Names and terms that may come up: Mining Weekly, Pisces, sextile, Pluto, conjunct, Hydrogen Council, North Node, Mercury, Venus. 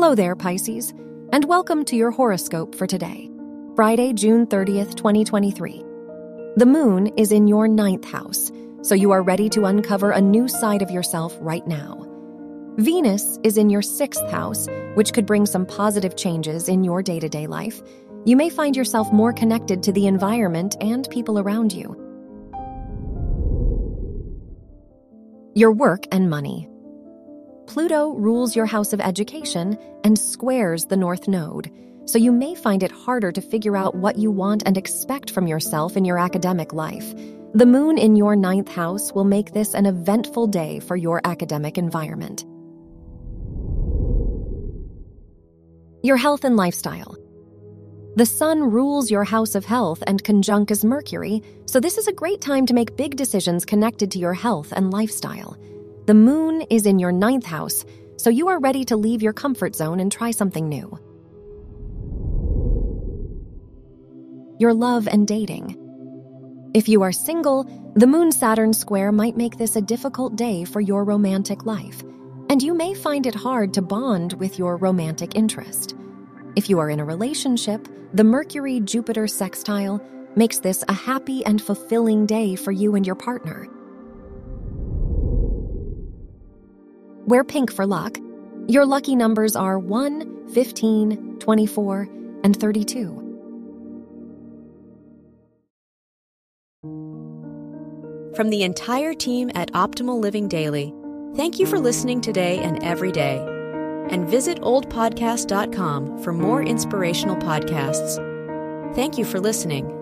Hello there, Pisces, and welcome to your horoscope for today, Friday, June 30th, 2023. The moon is in your 9th house, so you are ready to uncover a new side of yourself right now. Venus is in your 6th house, which could bring some positive changes in your day-to-day life. You may find yourself more connected to the environment and people around you. Your work and money. Pluto rules your house of education and squares the North Node, so you may find it harder to figure out what you want and expect from yourself in your academic life. The moon in your 9th house will make this an eventful day for your academic environment. Your health and lifestyle. The sun rules your house of health and conjuncts Mercury, so this is a great time to make big decisions connected to your health and lifestyle. The moon is in your 9th house, so you are ready to leave your comfort zone and try something new. Your love and dating. If you are single, the moon-Saturn square might make this a difficult day for your romantic life, and you may find it hard to bond with your romantic interest. If you are in a relationship, the Mercury-Jupiter sextile makes this a happy and fulfilling day for you and your partner. Wear pink for luck. Your lucky numbers are 1, 15, 24, and 32. From the entire team at Optimal Living Daily, thank you for listening today and every day. And visit oldpodcast.com for more inspirational podcasts. Thank you for listening.